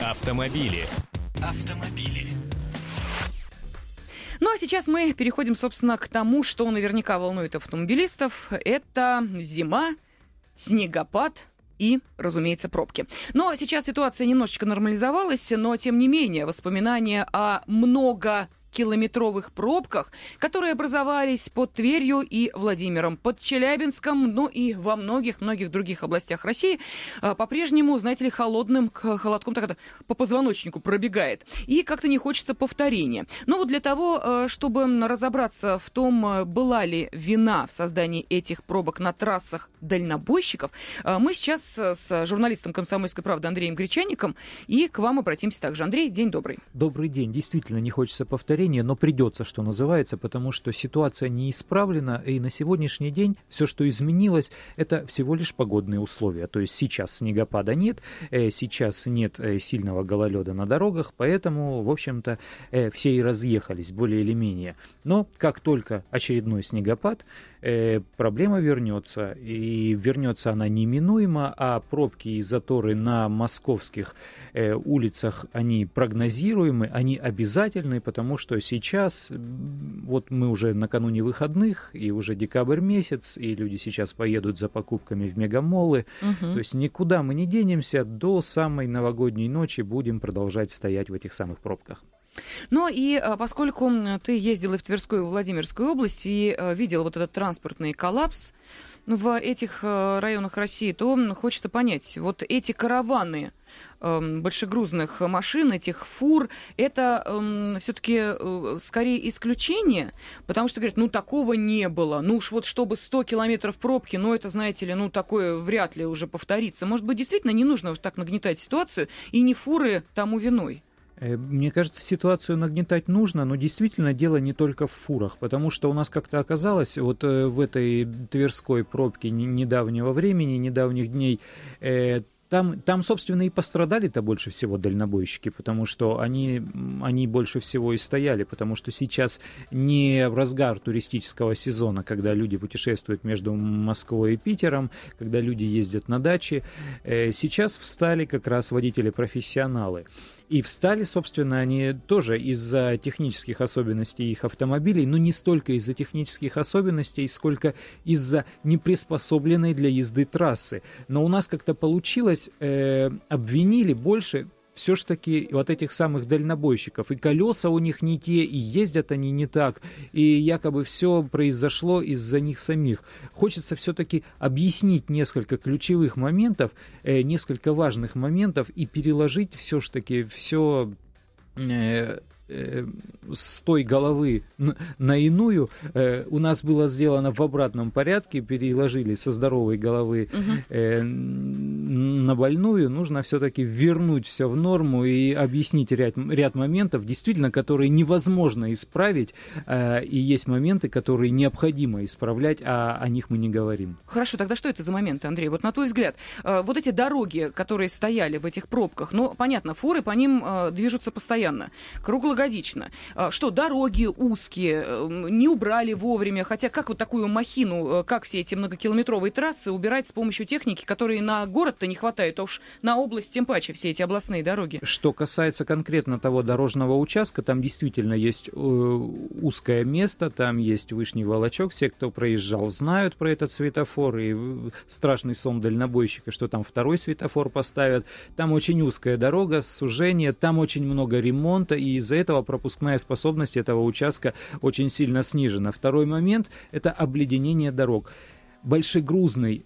Автомобили. Ну а сейчас мы переходим, собственно, к тому, что наверняка волнует автомобилистов. Это зима, снегопад и, разумеется, пробки. Но сейчас ситуация немножечко нормализовалась, но, тем не менее, воспоминания о многокилометровых пробках, которые образовались под Тверью и Владимиром, под Челябинском, ну и во многих-многих других областях России, по-прежнему, знаете ли, холодком так это по позвоночнику пробегает. И как-то не хочется повторения. Но вот для того, чтобы разобраться в том, была ли вина в создании этих пробок на трассах дальнобойщиков, мы сейчас с журналистом «Комсомольской правды» Андреем Гречанником и к вам обратимся также. Андрей, день добрый. Добрый день. Действительно, не хочется повторения, но придется, что называется, потому что ситуация не исправлена, и на сегодняшний день все, что изменилось, это всего лишь погодные условия. То есть сейчас снегопада нет, сейчас нет сильного гололеда на дорогах, поэтому, в общем-то, все и разъехались более или менее. Но как только очередной снегопад, проблема вернется, и вернется она неминуемо, а пробки и заторы на московских улицах, они прогнозируемы, они обязательны, потому что сейчас, вот мы уже накануне выходных, и уже декабрь месяц, и люди сейчас поедут за покупками в мегамоллы, то есть никуда мы не денемся, до самой новогодней ночи будем продолжать стоять в этих самых пробках. Ну и поскольку ты ездила в Тверскую и Владимирскую область и видела вот этот транспортный коллапс в этих районах России, то хочется понять, вот эти караваны большегрузных машин, этих фур, это все-таки скорее исключение, потому что говорят, ну такого не было, ну уж вот чтобы 100 километров пробки, ну это, знаете ли, ну такое вряд ли уже повторится. Может быть, действительно не нужно так нагнетать ситуацию, и не фуры тому виной? Мне кажется, ситуацию нагнетать нужно, но действительно дело не только в фурах, потому что у нас как-то оказалось вот в этой Тверской пробке недавнего времени, недавних дней, там, собственно, и пострадали-то больше всего дальнобойщики, потому что они больше всего и стояли, потому что сейчас не в разгар туристического сезона, когда люди путешествуют между Москвой и Питером, когда люди ездят на дачи. Сейчас встали как раз водители-профессионалы. И встали, собственно, они тоже из-за технических особенностей их автомобилей, но не столько из-за технических особенностей, сколько из-за неприспособленной для езды трассы. Но у нас как-то получилось, обвинили больше все ж таки вот этих самых дальнобойщиков. И колеса у них не те, и ездят они не так, и якобы все произошло из-за них самих. Хочется все-таки объяснить несколько ключевых моментов, несколько важных моментов и переложить все ж таки все с той головы на иную. У нас было сделано в обратном порядке, переложили со здоровой головы на больную. Нужно все-таки вернуть все в норму и объяснить ряд моментов, действительно, которые невозможно исправить, и есть моменты, которые необходимо исправлять, а о них мы не говорим. Хорошо, тогда что это за моменты, Андрей? Вот на твой взгляд, вот эти дороги, которые стояли в этих пробках, ну, понятно, фуры по ним движутся постоянно, круглогодично. Что, дороги узкие, не убрали вовремя, хотя как вот такую махину, как все эти многокилометровые трассы убирать с помощью техники, которой на город-то не хватает, а уж на область тем паче все эти областные дороги? Что касается конкретно того дорожного участка, там действительно есть узкое место, там есть Вышний Волочок, все, кто проезжал, знают про этот светофор, и страшный сон дальнобойщика, что там второй светофор поставят, там очень узкая дорога, сужение, там очень много ремонта, и из-за этого пропускная способность этого участка очень сильно снижена. Второй момент – это обледенение дорог. Большегрузный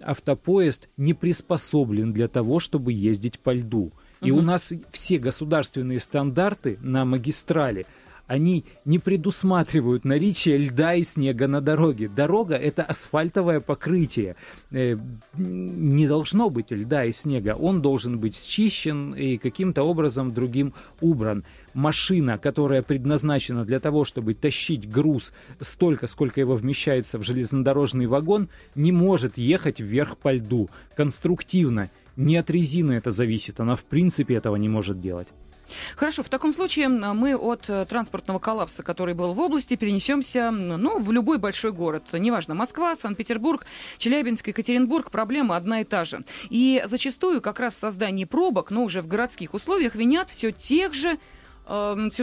автопоезд не приспособлен для того, чтобы ездить по льду. И у нас все государственные стандарты на магистрали, они не предусматривают наличие льда и снега на дороге. Дорога — это асфальтовое покрытие. Не должно быть льда и снега. Он должен быть счищен и каким-то образом другим убран. Машина, которая предназначена для того, чтобы тащить груз столько, сколько его вмещается в железнодорожный вагон, не может ехать вверх по льду. Конструктивно. Не от резины это зависит. Она в принципе этого не может делать. Хорошо, в таком случае мы от транспортного коллапса, который был в области, перенесемся в любой большой город. Неважно, Москва, Санкт-Петербург, Челябинск, Екатеринбург, проблема одна и та же. И зачастую как раз в создании пробок, но уже в городских условиях, винят все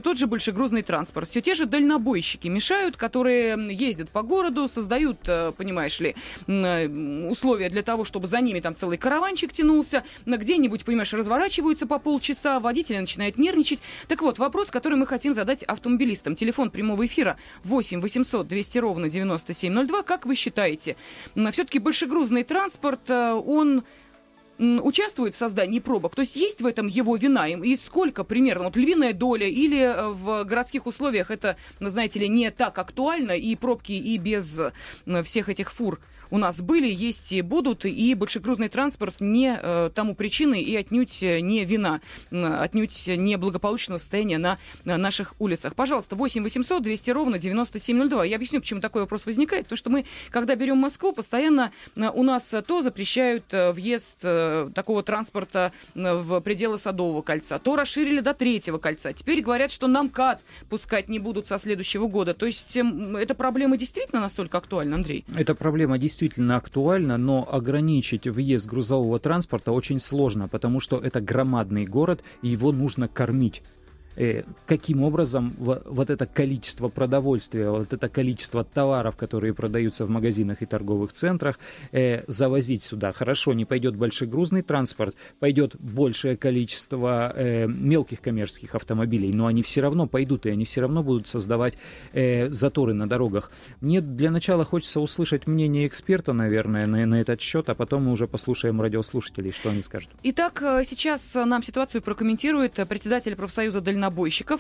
тот же большегрузный транспорт, все те же дальнобойщики мешают, которые ездят по городу, создают, понимаешь ли, условия для того, чтобы за ними там целый караванчик тянулся, где-нибудь, понимаешь, разворачиваются по полчаса, водители начинают нервничать. Так вот, вопрос, который мы хотим задать автомобилистам. Телефон прямого эфира 8 800 200 ровно 9702. Как вы считаете, все-таки большегрузный транспорт, он участвует в создании пробок? То есть есть в этом его вина? И сколько примерно? Вот львиная доля или в городских условиях это, знаете ли, не так актуально, и пробки и без всех этих фур у нас были, есть и будут, и большегрузный транспорт не тому причиной и отнюдь не вина, отнюдь не благополучного состояния на наших улицах. Пожалуйста, 8 800 200 ровно 9702. Я объясню, почему такой вопрос возникает. Потому что мы, когда берем Москву, постоянно у нас то запрещают въезд такого транспорта в пределы Садового кольца, то расширили до Третьего кольца. Теперь говорят, что на МКАД пускать не будут со следующего года. То есть эта проблема действительно настолько актуальна, Андрей? Эта проблема действительно актуально, но ограничить въезд грузового транспорта очень сложно, потому что это громадный город, и его нужно кормить. Каким образом вот это количество продовольствия, вот это количество товаров, которые продаются в магазинах и торговых центрах, завозить сюда? Хорошо, не пойдет большегрузный транспорт, пойдет большее количество мелких коммерческих автомобилей, но они все равно пойдут, и они все равно будут создавать заторы на дорогах. Мне для начала хочется услышать мнение эксперта, наверное, на этот счет, а потом мы уже послушаем радиослушателей, что они скажут. Итак, сейчас нам ситуацию прокомментирует председатель профсоюза дальнобойщиков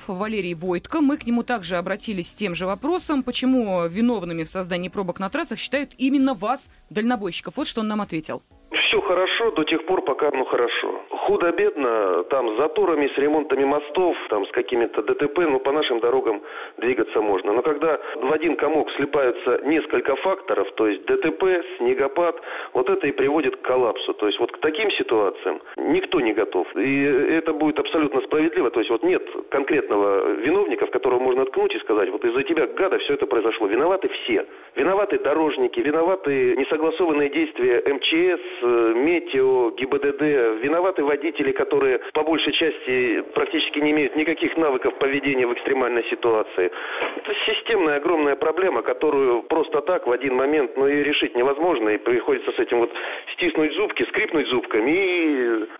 Валерий Войтко. Мы к нему также обратились с тем же вопросом, почему виновными в создании пробок на трассах считают именно вас, дальнобойщиков. Вот что он нам ответил. Все хорошо до тех пор, пока хорошо. Худо-бедно, там с заторами, с ремонтами мостов, там с какими-то ДТП, по нашим дорогам двигаться можно. Но когда в один комок слипаются несколько факторов, то есть ДТП, снегопад, вот это и приводит к коллапсу. То есть вот к таким ситуациям никто не готов. И это будет абсолютно справедливо. То есть вот нет конкретного виновника, в которого можно ткнуть и сказать, вот из-за тебя, гада, все это произошло. Виноваты все. Виноваты дорожники, виноваты несогласованные действия МЧС, метео, ГИБДД, виноваты водители, которые по большей части практически не имеют никаких навыков поведения в экстремальной ситуации. Это системная огромная проблема, которую просто так в один момент, ее решить невозможно, и приходится с этим стиснуть зубки, скрипнуть зубками и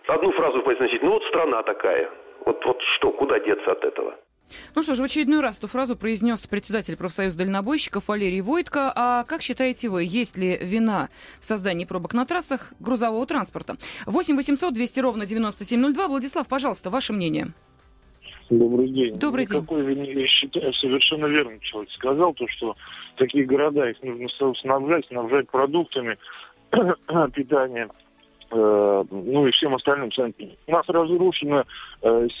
одну фразу произносить. Вот страна такая. Вот что, куда деться от этого? Ну что ж, в очередной раз эту фразу произнес председатель профсоюза дальнобойщиков Валерий Войтко. А как считаете вы, есть ли вина в создании пробок на трассах грузового транспорта? 8 800 200 ровно 9702. Владислав, пожалуйста, ваше мнение. Добрый день. Добрый день. Никакой вины, я считаю, совершенно верно человек сказал, то, что такие города, их нужно снабжать продуктами питания. И всем остальным. У нас разрушена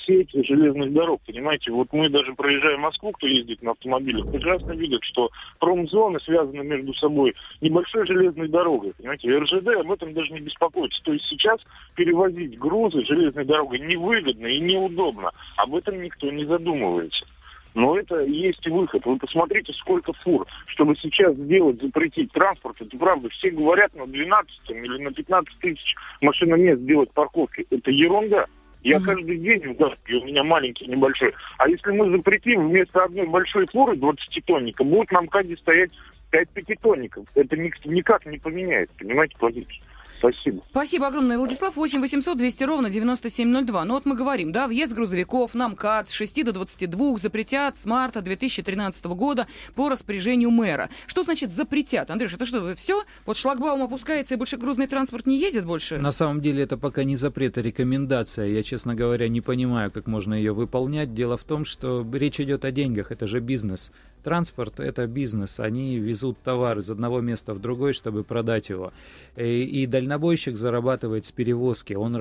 сеть железных дорог, понимаете? Вот мы даже проезжая Москву, кто ездит на автомобилях, прекрасно видят, что промзоны связаны между собой небольшой железной дорогой, понимаете? РЖД об этом даже не беспокоится. То есть сейчас перевозить грузы железной дорогой невыгодно и неудобно. Об этом никто не задумывается. Но это и есть выход. Вы посмотрите, сколько фур. Чтобы сейчас сделать, запретить транспорт, это правда. Все говорят, на 12 или на 15 тысяч машиномест делать парковки. Это ерунда. Я каждый день в городке, у меня маленький, небольшой. А если мы запретим, вместо одной большой фуры 20-тонника, будут на МКАДе стоять 5 5-тонников. Это никак не поменяет, понимаете, позицию. Спасибо. Спасибо огромное, Владислав. 8 800 200 ровно 9702. Ну вот мы говорим, да, въезд грузовиков на МКАД с 6 до 22 запретят с марта 2013 года по распоряжению мэра. Что значит запретят? Андрюш, это что, все? Вот шлагбаум опускается и больше грузный транспорт не ездит больше? На самом деле это пока не запрет, а рекомендация. Я, честно говоря, не понимаю, как можно ее выполнять. Дело в том, что речь идет о деньгах, это же бизнес. Транспорт – это бизнес, они везут товар из одного места в другое, чтобы продать его. И дальнобойщик зарабатывает с перевозки, он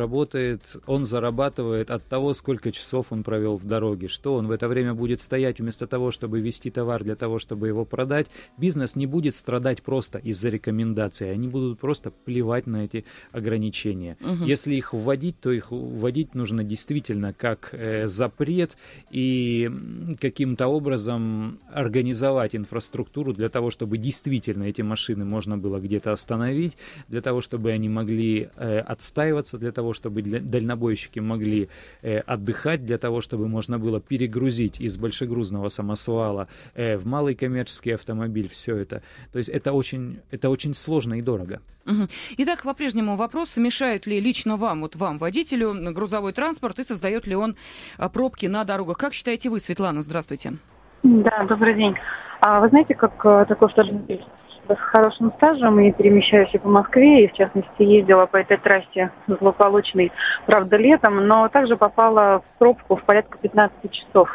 зарабатывает от того, сколько часов он провел в дороге, что он в это время будет стоять вместо того, чтобы везти товар для того, чтобы его продать. Бизнес не будет страдать просто из-за рекомендаций, они будут просто плевать на эти ограничения. Угу. Если их вводить, то их вводить нужно действительно как запрет и каким-то образом организовать инфраструктуру для того, чтобы действительно эти машины можно было где-то остановить, для того, чтобы они могли отстаиваться, для того, чтобы дальнобойщики могли отдыхать, для того, чтобы можно было перегрузить из большегрузного самосвала в малый коммерческий автомобиль все это. То есть это очень сложно и дорого. Итак, по-прежнему вопрос, мешает ли лично вам, водителю, грузовой транспорт и создает ли он пробки на дорогах. Как считаете вы, Светлана? Здравствуйте. Да, добрый день. Вы знаете, как такой автомобиль с хорошим стажем и перемещающий по Москве, и в частности ездила по этой трассе злополучной, правда, летом, но также попала в пробку в порядка 15 часов.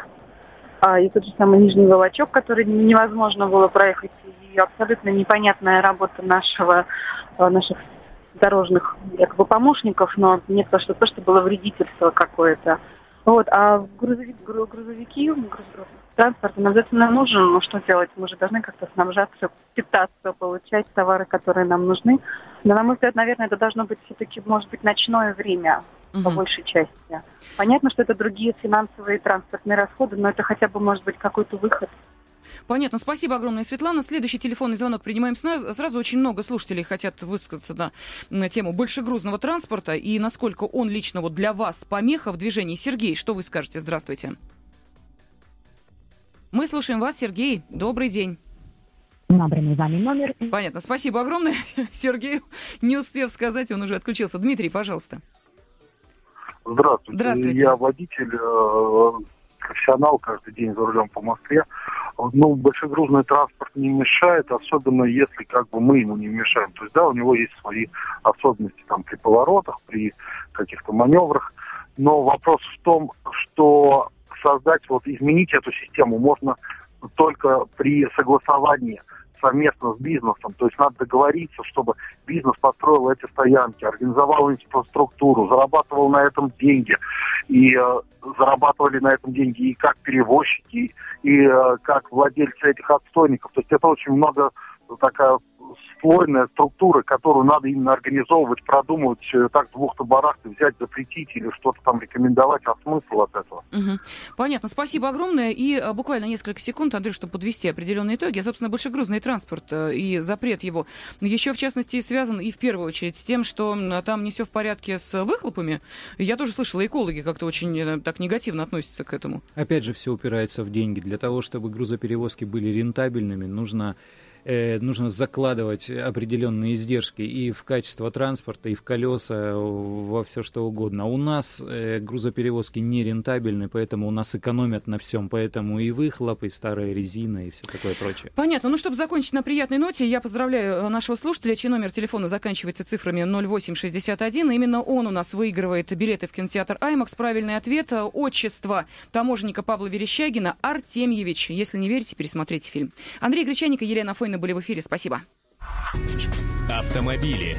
И тот же самый Нижний Волочок, который невозможно было проехать, и абсолютно непонятная работа наших дорожных якобы помощников, но мне кажется, то, что было вредительство какое-то. А грузотранспорт нам обязательно нужен, но что делать? Мы же должны как-то снабжаться, питаться, получать товары, которые нам нужны. Но, на мой взгляд, наверное, это должно быть все-таки, может быть, ночное время, по большей части. Понятно, что это другие финансовые и транспортные расходы, но это хотя бы, может быть, какой-то выход. Понятно. Спасибо огромное, Светлана. Следующий телефонный звонок принимаем сразу. Очень много слушателей хотят высказаться на тему большегрузного транспорта и насколько он лично для вас помеха в движении. Сергей, что вы скажете? Здравствуйте. Мы слушаем вас, Сергей. Добрый день. Набранный вами номер. Понятно. Спасибо огромное, Сергею. Не успев сказать, он уже отключился. Дмитрий, пожалуйста. Здравствуйте. Здравствуйте. Я водитель, профессионал, каждый день за рулем по Москве. Но большегрузный транспорт не мешает, особенно если мы ему не мешаем. То есть, да, у него есть свои особенности при поворотах, при каких-то маневрах. Но вопрос в том, что изменить эту систему можно только при согласовании совместно с бизнесом. То есть надо договориться, чтобы бизнес построил эти стоянки, организовал инфраструктуру, зарабатывал на этом деньги. И зарабатывали на этом деньги и как перевозчики, и как владельцы этих отстойников. То есть это очень много такая слойная структура, которую надо именно организовывать, продумывать, так в двух таборах взять, запретить или что-то рекомендовать, а смысл от этого. Угу. Понятно, спасибо огромное. И буквально несколько секунд, Андрей, чтобы подвести определенные итоги. Собственно, большегрузный транспорт и запрет его еще, в частности, связан и в первую очередь с тем, что там не все в порядке с выхлопами. Я тоже слышала, экологи как-то очень так негативно относятся к этому. Опять же, все упирается в деньги. Для того, чтобы грузоперевозки были рентабельными, нужно закладывать определенные издержки и в качество транспорта, и в колеса, во все что угодно. У нас грузоперевозки нерентабельны, поэтому у нас экономят на всем, поэтому и выхлоп, и старая резина, и все такое прочее. Понятно. Чтобы закончить на приятной ноте, я поздравляю нашего слушателя, чей номер телефона заканчивается цифрами 0861. Именно он у нас выигрывает билеты в кинотеатр «Аймакс». Правильный ответ — отчество таможенника Павла Верещагина — Артемьевич. Если не верите, пересмотрите фильм. Андрей Гречанник и Елена Афонина были в эфире. Спасибо. Автомобили.